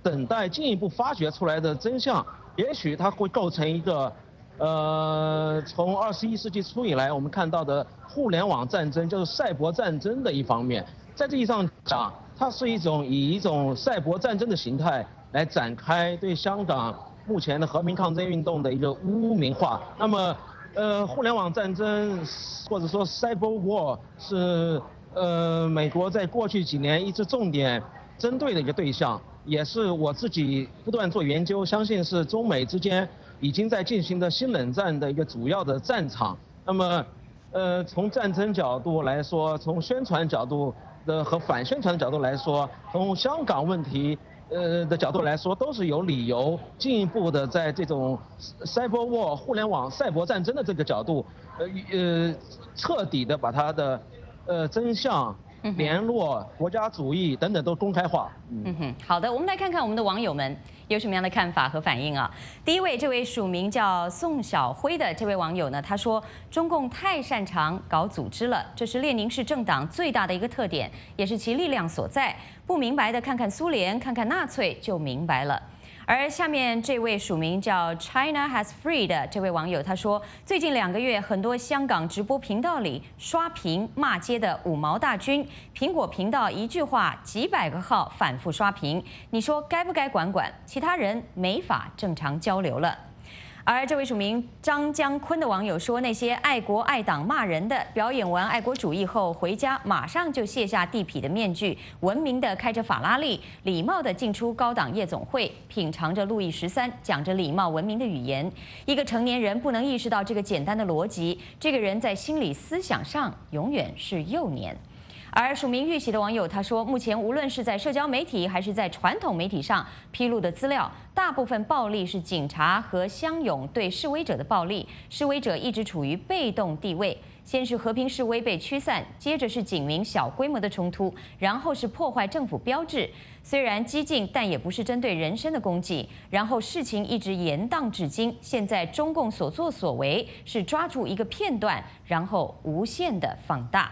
等待进一步发掘出来的真相，也许它会构成一个，呃，从二十一世纪初以来我们看到的互联网战争，就是赛博战争的一方面。在这意义上讲，它是一种以一种赛博战争的形态来展开对香港目前的和平抗争运动的一个污名化。那么。 呃，互联网战争或者说 cyber war 是呃美国在过去几年一直重点针对的一个对象，也是我自己不断做研究，相信是中美之间已经在进行的新冷战的一个主要的战场。那么，呃，从战争角度来说，从宣传角度的和反宣传角度来说，从香港问题。 呃的角度来说，都是有理由进一步的在这种 cyber war 互联网赛博战争的这个角度，呃呃，彻底的把它的呃真相、联络、国家主义等等都公开化。嗯, 嗯哼，好的，我们来看看我们的网友们有什么样的看法和反应啊。第一位，这位署名叫宋小辉的这位网友呢，他说：“中共太擅长搞组织了，这是列宁式政党最大的一个特点，也是其力量所在。” 不明白的，看看苏联，看看纳粹就明白了。而下面这位署名叫 China Has Free 的这位网友，他说，最近两个月，很多香港直播频道里刷屏骂街的五毛大军，苹果频道一句话几百个号反复刷屏，你说该不该管管？其他人没法正常交流了。而这位署名张江坤的网友说，那些爱国爱党骂人的，表演完爱国主义后回家马上就卸下地痞的面具，文明的开着法拉利，礼貌的进出高档夜总会，品尝着路易十三，讲着礼貌文明的语言。一个成年人不能意识到这个简单的逻辑，这个人在心理思想上永远是幼年。 而署名玉玺的网友他说，目前无论是在社交媒体还是在传统媒体上披露的资料，大部分暴力是警察和乡勇对示威者的暴力，示威者一直处于被动地位。先是和平示威被驱散，接着是警民小规模的冲突，然后是破坏政府标志，虽然激进，但也不是针对人身的攻击。然后事情一直延宕至今，现在中共所作所为是抓住一个片段，然后无限的放大。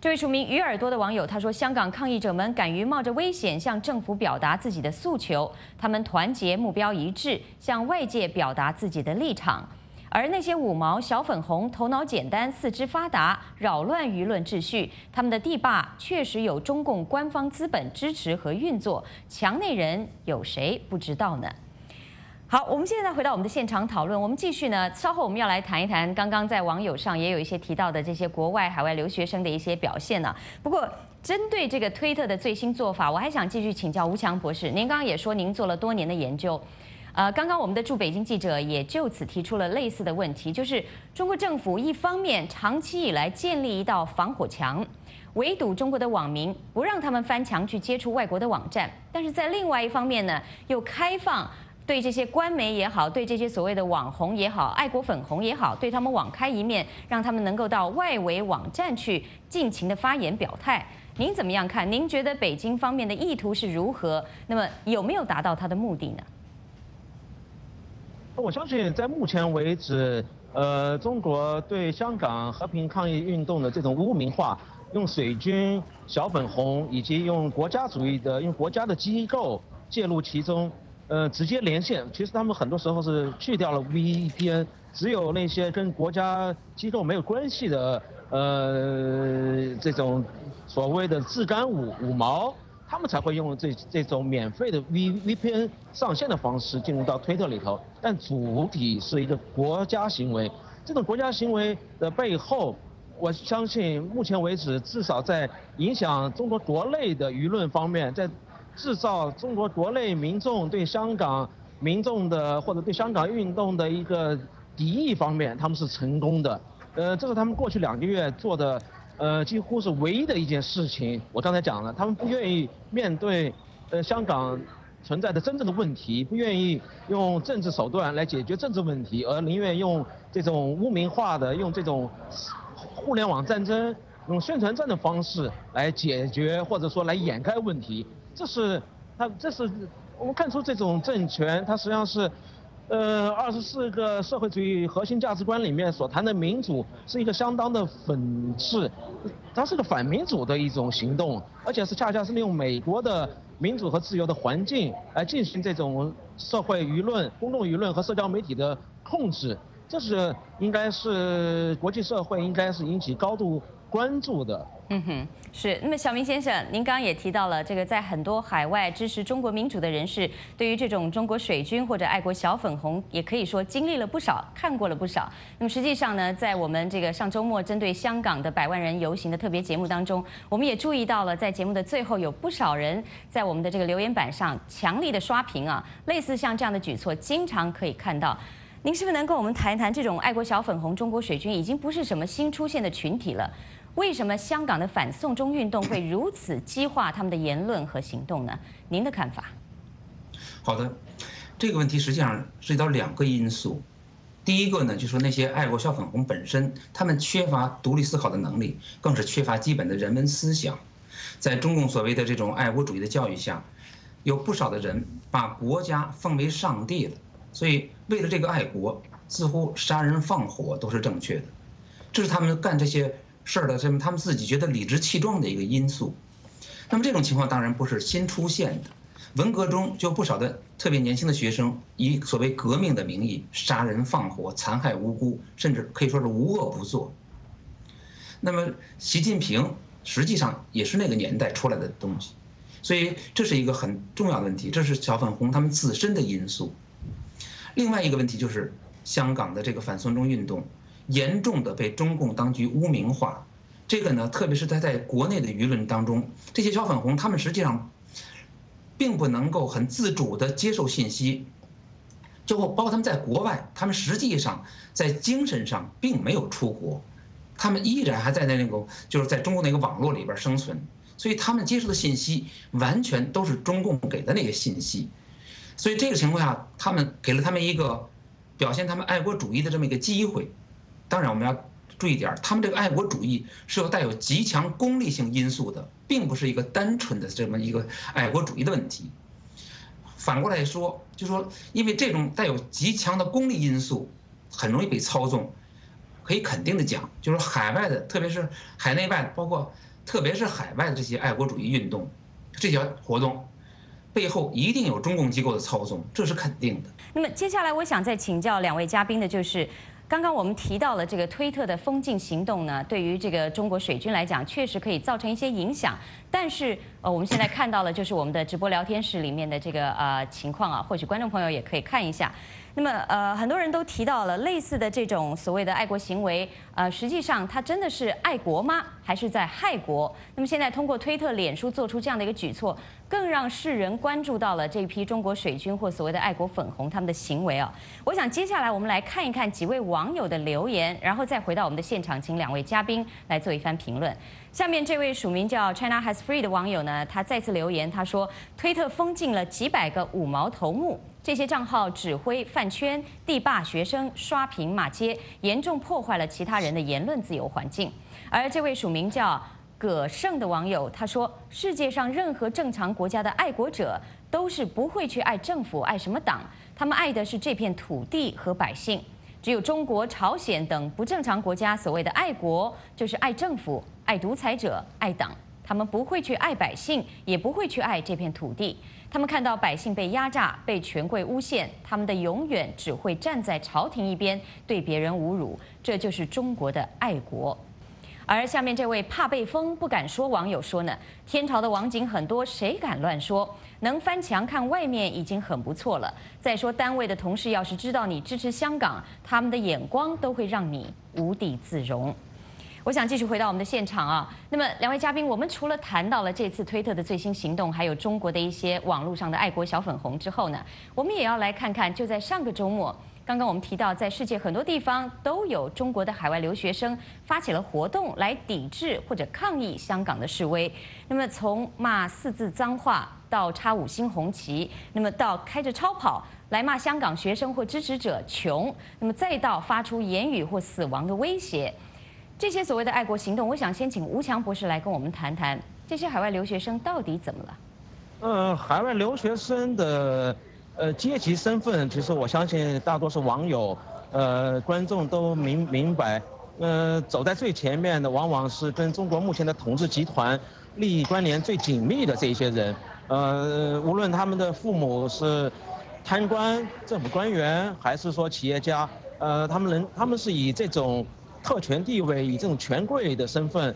这位署名鱼耳朵的网友他说：“香港抗议者们敢于冒着危险向政府表达自己的诉求，他们团结，目标一致，向外界表达自己的立场。而那些五毛、小粉红、头脑简单、四肢发达，扰乱舆论秩序，他们的地霸确实有中共官方资本支持和运作，墙内人有谁不知道呢？” 好，我们现在回到我们的现场讨论。我们继续呢，稍后我们要来谈一谈刚刚在网友上也有一些提到的这些国外海外留学生的一些表现呢、啊。不过，针对这个推特的最新做法，我还想继续请教吴强博士。您刚刚也说您做了多年的研究，呃，刚刚我们的驻北京记者也就此提出了类似的问题，就是中国政府一方面长期以来建立一道防火墙，围堵中国的网民，不让他们翻墙去接触外国的网站；但是在另外一方面呢，又开放。 对这些官媒也好，对这些所谓的网红也好，爱国粉红也好，对他们网开一面，让他们能够到外围网站去尽情的发言表态。您怎么样看？您觉得北京方面的意图是如何？那么有没有达到他的目的呢？我相信，在目前为止，呃，中国对香港和平抗议运动的这种污名化，用水军、小粉红以及用国家主义的、用国家的机构介入其中。 呃，直接连线，其实他们很多时候是去掉了 V P N， 只有那些跟国家机构没有关系的，呃，这种所谓的自干五五毛，他们才会用这这种免费的 V P N 上线的方式进入到推特里头。但主体是一个国家行为，这种国家行为的背后，我相信目前为止，至少在影响中国国内的舆论方面，在。 制造中国国内民众对香港民众的或者对香港运动的一个敌意方面，他们是成功的。呃，这是他们过去两个月做的，呃，几乎是唯一的一件事情。我刚才讲了，他们不愿意面对呃香港存在的真正的问题，不愿意用政治手段来解决政治问题，而宁愿用这种污名化的、用这种互联网战争、用宣传战的方式来解决，或者说来掩盖问题。 这是他，这是我们看出这种政权，它实际上是，呃，二十四个社会主义核心价值观里面所谈的民主，是一个相当的讽刺，它是个反民主的一种行动，而且是恰恰是利用美国的民主和自由的环境来进行这种社会舆论、公众舆论和社交媒体的控制，这是应该是国际社会应该是引起高度。 关注的，嗯哼，是。那么，小明先生，您刚刚也提到了这个，在很多海外支持中国民主的人士，对于这种中国水军或者爱国小粉红，也可以说经历了不少，看过了不少。那么，实际上呢，在我们这个上周末针对香港的百万人游行的特别节目当中，我们也注意到了，在节目的最后，有不少人在我们的这个留言板上强力的刷屏啊，类似像这样的举措，经常可以看到。 您是不是能跟我们谈一谈，这种爱国小粉红、中国水军已经不是什么新出现的群体了？为什么香港的反送中运动会如此激化他们的言论和行动呢？您的看法？好的，这个问题实际上涉及到两个因素。第一个呢，就是说那些爱国小粉红本身，他们缺乏独立思考的能力，更是缺乏基本的人文思想。在中共所谓的这种爱国主义的教育下，有不少的人把国家奉为上帝了。 所以，为了这个爱国，似乎杀人放火都是正确的，这是他们干这些事儿的，他们他们自己觉得理直气壮的一个因素。那么这种情况当然不是新出现的，文革中就不少的特别年轻的学生以所谓革命的名义杀人放火、残害无辜，甚至可以说是无恶不作。那么习近平实际上也是那个年代出来的东西，所以这是一个很重要的问题，这是小粉红他们自身的因素。 另外一个问题就是，香港的这个反送中运动，严重的被中共当局污名化。这个呢，特别是在在国内的舆论当中，这些小粉红他们实际上并不能够很自主地接受信息。 最后，包括他们在国外，他们实际上在精神上并没有出国，他们依然还在那那个就是在中共那个网络里边生存，所以他们接受的信息完全都是中共给的那个信息，所以这个情况下，他们给了他们一个表现他们爱国主义的这么一个机会。当然，我们要注意点，他们这个爱国主义是有带有极强功利性因素的，并不是一个单纯的这么一个爱国主义的问题。 反过来说，就说因为这种带有极强的功利因素，很容易被操纵。可以肯定的讲，就是海外的，特别是海内外，包括特别是海外的这些爱国主义运动，这些活动背后一定有中共机构的操纵，这是肯定的。那么接下来，我想再请教两位嘉宾的就是。 刚刚我们提到了这个推特的封禁行动呢，对于这个中国水军来讲，确实可以造成一些影响。但是，呃，我们现在看到了，就是我们的直播聊天室里面的这个呃情况啊，或许观众朋友也可以看一下。那么，呃，很多人都提到了类似的这种所谓的爱国行为，呃，实际上它真的是爱国吗？还是在害国？那么现在通过推特、脸书做出这样的一个举措，更让世人关注到了这批中国水军或所谓的爱国粉红他们的行为啊。我想接下来我们来看一看几位网。 网友的留言，然后再回到我们的现场，请两位嘉宾来做一番评论。下面这位署名叫 China Has Free 的网友呢，他再次留言，他说：“推特封禁了几百个五毛头目，这些账号指挥饭圈、地霸学生、刷屏骂街，严重破坏了其他人的言论自由环境。”而这位署名叫葛胜的网友，他说：“世界上任何正常国家的爱国者都是不会去爱政府、爱什么党，他们爱的是这片土地和百姓。” 只有中国、朝鲜等不正常国家所谓的爱国，就是爱政府、爱独裁者、爱党，他们不会去爱百姓，也不会去爱这片土地。他们看到百姓被压榨、被权贵诬陷，他们的永远只会站在朝廷一边，对别人侮辱。这就是中国的爱国。 而下面这位怕被封不敢说网友说呢，天朝的网警很多，谁敢乱说？能翻墙看外面已经很不错了。再说单位的同事要是知道你支持香港，他们的眼光都会让你无地自容。我想继续回到我们的现场啊。那么两位嘉宾，我们除了谈到了这次推特的最新行动，还有中国的一些网络上的爱国小粉红之后呢，我们也要来看看，就在上个周末。 刚刚我们提到，在世界很多地方都有中国的海外留学生发起了活动，来抵制或者抗议香港的示威。那么从骂四字脏话到插五星红旗，那么到开着超跑来骂香港学生或支持者穷，那么再到发出言语或死亡的威胁，这些所谓的爱国行动，我想先请吴强博士来跟我们谈谈，这些海外留学生到底怎么了？呃，海外留学生的。 呃，阶级身份，其实我相信大多数网友、呃观众都明明白。呃，走在最前面的往往是跟中国目前的统治集团利益关联最紧密的这些人。呃，无论他们的父母是贪官、政府官员，还是说企业家，呃，他们能，他们是以这种特权地位、以这种权贵的身份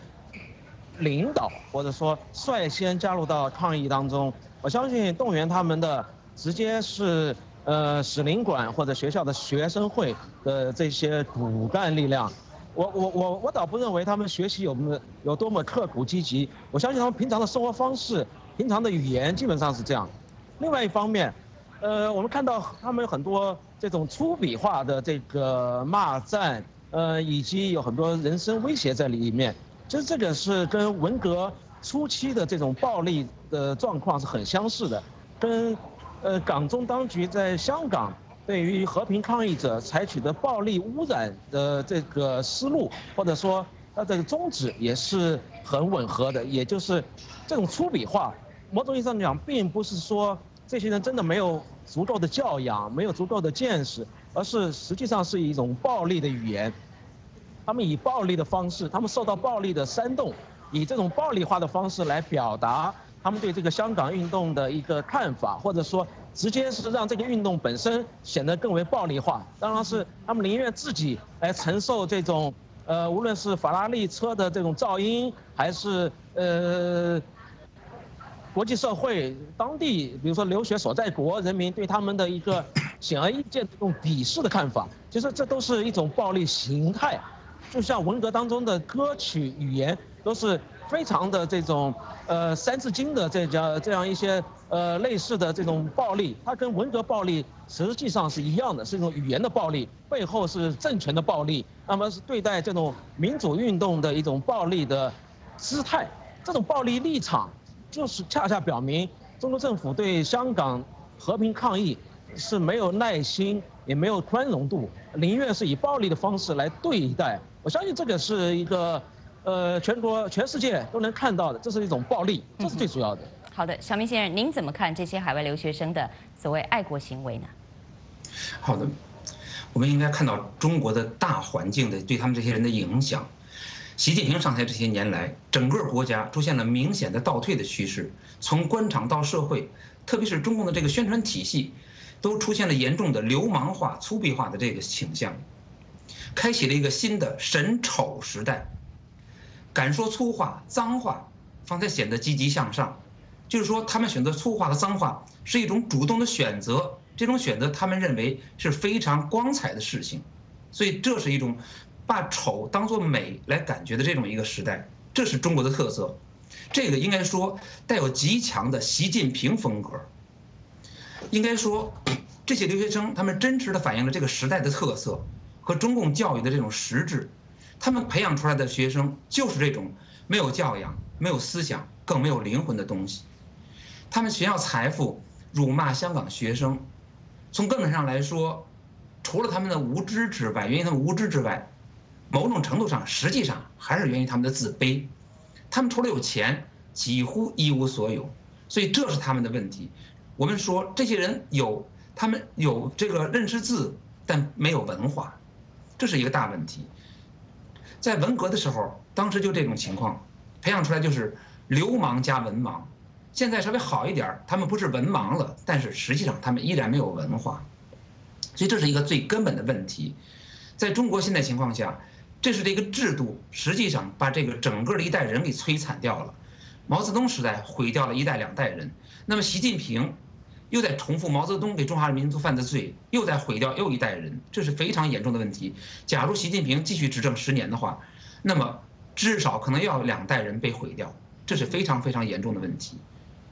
领导，或者说率先加入到抗议当中。我相信动员他们的。 直接是呃，使领馆或者学校的学生会的这些骨干力量，我我我我倒不认为他们学习有有多么刻苦积极，我相信他们平常的生活方式、平常的语言基本上是这样。另外一方面，呃，我们看到他们有很多这种粗鄙化的这个骂战，呃，以及有很多人身威胁在里面，其实这个是跟文革初期的这种暴力的状况是很相似的，跟。 呃，港中当局在香港对于和平抗议者采取的暴力污染的这个思路，或者说它的宗旨也是很吻合的，也就是这种粗鄙化。某种意义上讲，并不是说这些人真的没有足够的教养，没有足够的见识，而是实际上是一种暴力的语言。他们以暴力的方式，他们受到暴力的煽动，以这种暴力化的方式来表达。 他们对这个香港运动的一个看法，或者说直接是让这个运动本身显得更为暴力化。当然是他们宁愿自己来承受这种，呃，无论是法拉利车的这种噪音，还是呃国际社会、当地，比如说留学所在国人民对他们的一个显而易见的这种鄙视的看法，其实这都是一种暴力形态。就像文革当中的歌曲语言，都是非常的这种呃三字经的这家这样一些呃类似的这种暴力，它跟文革暴力实际上是一样的，是一种语言的暴力，背后是政权的暴力，那么是对待这种民主运动的一种暴力的姿态。这种暴力立场，就是恰恰表明中国政府对香港和平抗议是没有耐心，也没有宽容度，宁愿是以暴力的方式来对待。我相信这个是一个，呃，全国、全世界都能看到的，这是一种暴力，这是最主要的。嗯、好的，小明先生，您怎么看这些海外留学生的所谓爱国行为呢？好的，我们应该看到中国的大环境的对他们这些人的影响。习近平上台这些年来，整个国家出现了明显的倒退的趋势，从官场到社会，特别是中共的这个宣传体系，都出现了严重的流氓化、粗鄙化的这个倾向，开启了一个新的神丑时代。敢说粗话、脏话，方才显得积极向上。就是说，他们选择粗话和脏话是一种主动的选择，这种选择他们认为是非常光彩的事情，所以这是一种把丑当作美来感觉的这种一个时代，这是中国的特色。这个应该说带有极强的习近平风格。应该说，这些留学生他们真实的反映了这个时代的特色和中共教育的这种实质。他们培养出来的学生就是这种没有教养、没有思想、更没有灵魂的东西。他们炫耀财富、辱骂香港学生，从根本上来说，除了他们的无知之外，源于他们无知之外，某种程度上实际上还是源于他们的自卑。他们除了有钱，几乎一无所有，所以这是他们的问题。我们说这些人有，他们有这个认识字，但没有文化，这是一个大问题。在文革的时候，当时就这种情况，培养出来就是流氓加文盲。现在稍微好一点，他们不是文盲了，但是实际上他们依然没有文化，所以这是一个最根本的问题。在中国现在情况下，这是这个制度实际上把这个整个的一代人给摧残掉了。毛泽东时代毁掉了一代两代人，那么习近平又在重复毛泽东给中华民族犯的罪，又在毁掉又一代人，这是非常严重的问题。假如习近平继续执政十年的话，那么至少可能要两代人被毁掉，这是非常非常严重的问题。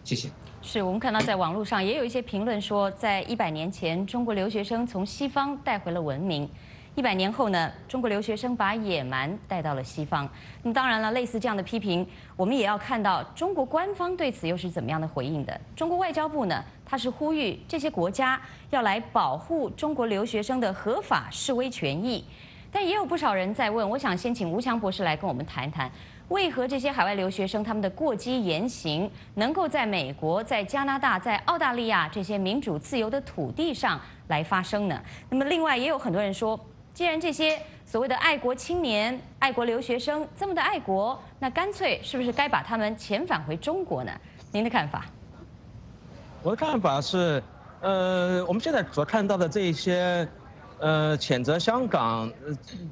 谢谢。是我们看到在网络上也有一些评论说，在一百年前，中国留学生从西方带回了文明。一百年后呢，中国留学生把野蛮带到了西方。那么当然了，类似这样的批评，我们也要看到中国官方对此又是怎么样的回应的。中国外交部呢，它是呼吁这些国家要来保护中国留学生的合法示威权益。但也有不少人在问，我想先请吴强博士来跟我们谈谈，为何这些海外留学生他们的过激言行能够在美国、在加拿大、在澳大利亚这些民主自由的土地上来发生呢？那么另外也有很多人说，既然这些所谓的爱国青年、爱国留学生这么的爱国，那干脆是不是该把他们遣返回中国呢？您的看法？我的看法是，呃，我们现在所看到的这些，呃，谴责香港、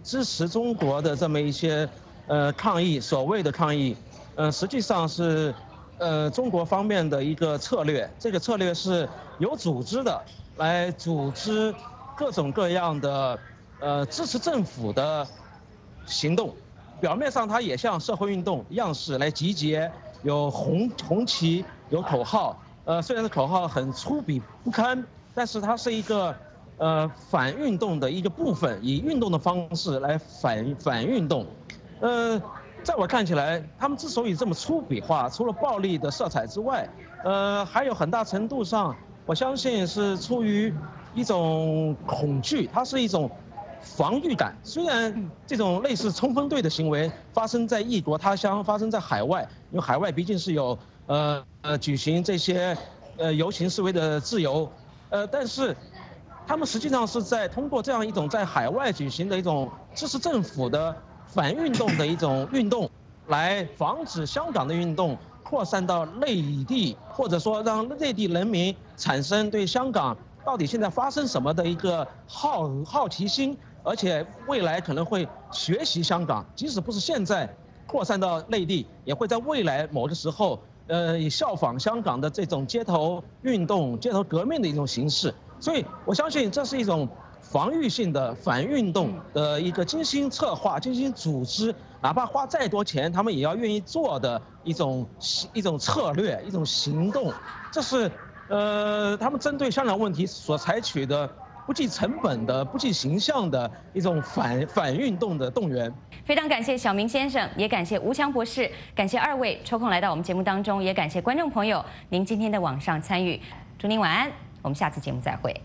支持中国的这么一些，呃，抗议，所谓的抗议，呃，实际上是，呃，中国方面的一个策略。这个策略是有组织的，来组织各种各样的。呃，支持政府的行动，表面上它也像社会运动样式来集结，有红红旗，有口号。呃，虽然的口号很粗鄙不堪，但是它是一个呃反运动的一个部分，以运动的方式来反反运动。呃，在我看起来，他们之所以这么粗鄙化，除了暴力的色彩之外，呃，还有很大程度上，我相信是出于一种恐惧，它是一种防御感。虽然这种类似冲锋队的行为发生在异国他乡，发生在海外，因为海外毕竟是有呃呃举行这些呃游行示威的自由，呃，但是他们实际上是在通过这样一种在海外举行的一种支持政府的反运动的一种运动，来防止香港的运动扩散到内地，或者说让内地人民产生对香港到底现在发生什么的一个好好奇心。而且未来可能会学习香港，即使不是现在扩散到内地，也会在未来某个时候呃，以效仿香港的这种街头运动、街头革命的一种形式。所以我相信这是一种防御性的反运动的一个精心策划、精心组织，哪怕花再多钱，他们也要愿意做的一种一种策略、一种行动。这是呃，他们针对香港问题所采取的。 不计成本的、不计形象的一种反反运动的动员。非常感谢小明先生，也感谢吴强博士，感谢二位抽空来到我们节目当中，也感谢观众朋友您今天的网上参与。祝您晚安，我们下次节目再会。